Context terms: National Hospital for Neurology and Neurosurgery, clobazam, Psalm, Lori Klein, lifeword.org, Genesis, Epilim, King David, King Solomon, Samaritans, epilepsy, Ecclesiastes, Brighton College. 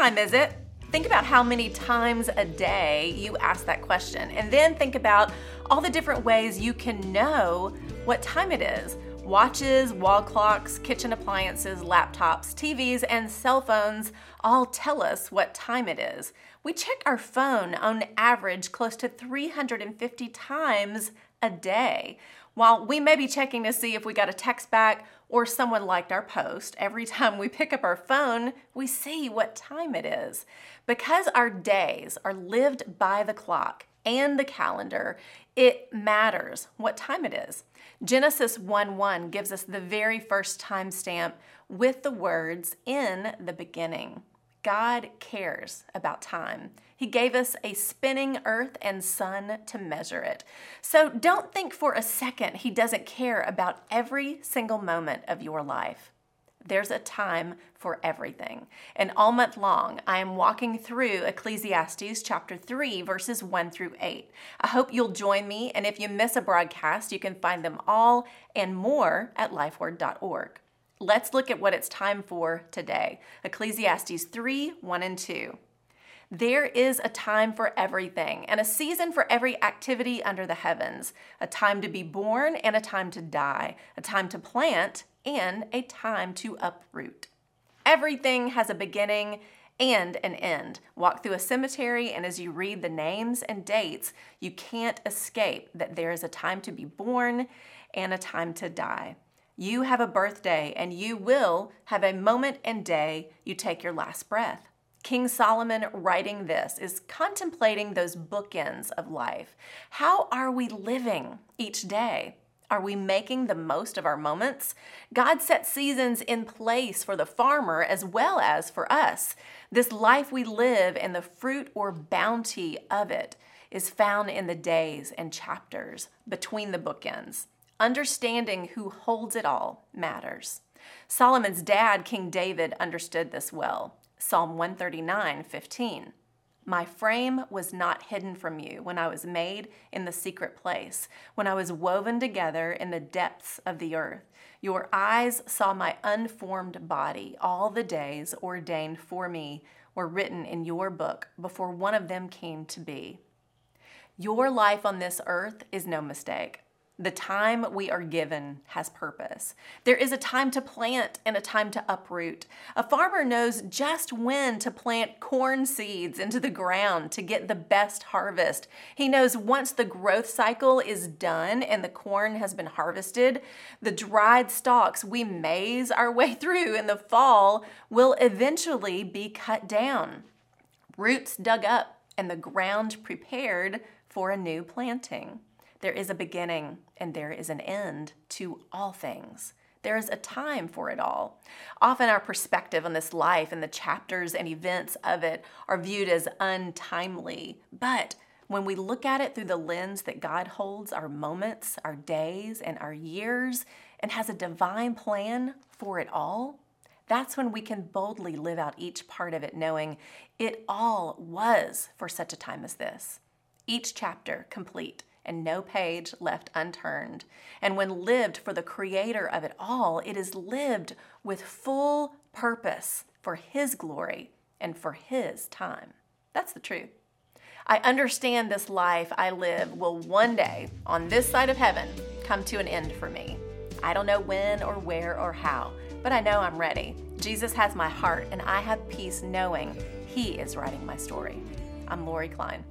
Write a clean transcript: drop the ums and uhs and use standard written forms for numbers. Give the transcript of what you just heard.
time is it? Think about how many times a day you ask that question, and then think about all the different ways you can know what time it is. Watches, wall clocks, kitchen appliances, laptops, TVs, and cell phones all tell us what time it is. We check our phone on average close to 350 times a day. While we may be checking to see if we got a text back or someone liked our post, every time we pick up our phone, we see what time it is. Because our days are lived by the clock and the calendar, it matters what time it is. Genesis 1:1 gives us the very first timestamp with the words, "In the beginning." God cares about time. He gave us a spinning earth and sun to measure it. So don't think for a second He doesn't care about every single moment of your life. There's a time for everything. And all month long, I am walking through Ecclesiastes chapter 3, verses 1 through 8. I hope you'll join me, and if you miss a broadcast, you can find them all and more at lifeword.org. Let's look at what it's time for today. Ecclesiastes 3, 1 and 2. There is a time for everything and a season for every activity under the heavens, a time to be born and a time to die, a time to plant and a time to uproot. Everything has a beginning and an end. Walk through a cemetery, and as you read the names and dates, you can't escape that there is a time to be born and a time to die. You have a birthday, and you will have a moment and day you take your last breath. King Solomon, writing this, is contemplating those bookends of life. How are we living each day? Are we making the most of our moments? God set seasons in place for the farmer as well as for us. This life we live and the fruit or bounty of it is found in the days and chapters between the bookends. Understanding who holds it all matters. Solomon's dad, King David, understood this well. Psalm 139:15. My frame was not hidden from you when I was made in the secret place, when I was woven together in the depths of the earth. Your eyes saw my unformed body. All the days ordained for me were written in your book before one of them came to be. Your life on this earth is no mistake. The time we are given has purpose. There is a time to plant and a time to uproot. A farmer knows just when to plant corn seeds into the ground to get the best harvest. He knows once the growth cycle is done and the corn has been harvested, the dried stalks we maze our way through in the fall will eventually be cut down, roots dug up, and the ground prepared for a new planting. There is a beginning and there is an end to all things. There is a time for it all. Often our perspective on this life and the chapters and events of it are viewed as untimely. But when we look at it through the lens that God holds our moments, our days, and our years, and has a divine plan for it all, that's when we can boldly live out each part of it, knowing it all was for such a time as this. Each chapter complete, and no page left unturned. And when lived for the Creator of it all, it is lived with full purpose for His glory and for His time. That's the truth. I understand this life I live will one day, on this side of heaven, come to an end for me. I don't know when or where or how, but I know I'm ready. Jesus has my heart, and I have peace knowing He is writing my story. I'm Lori Klein.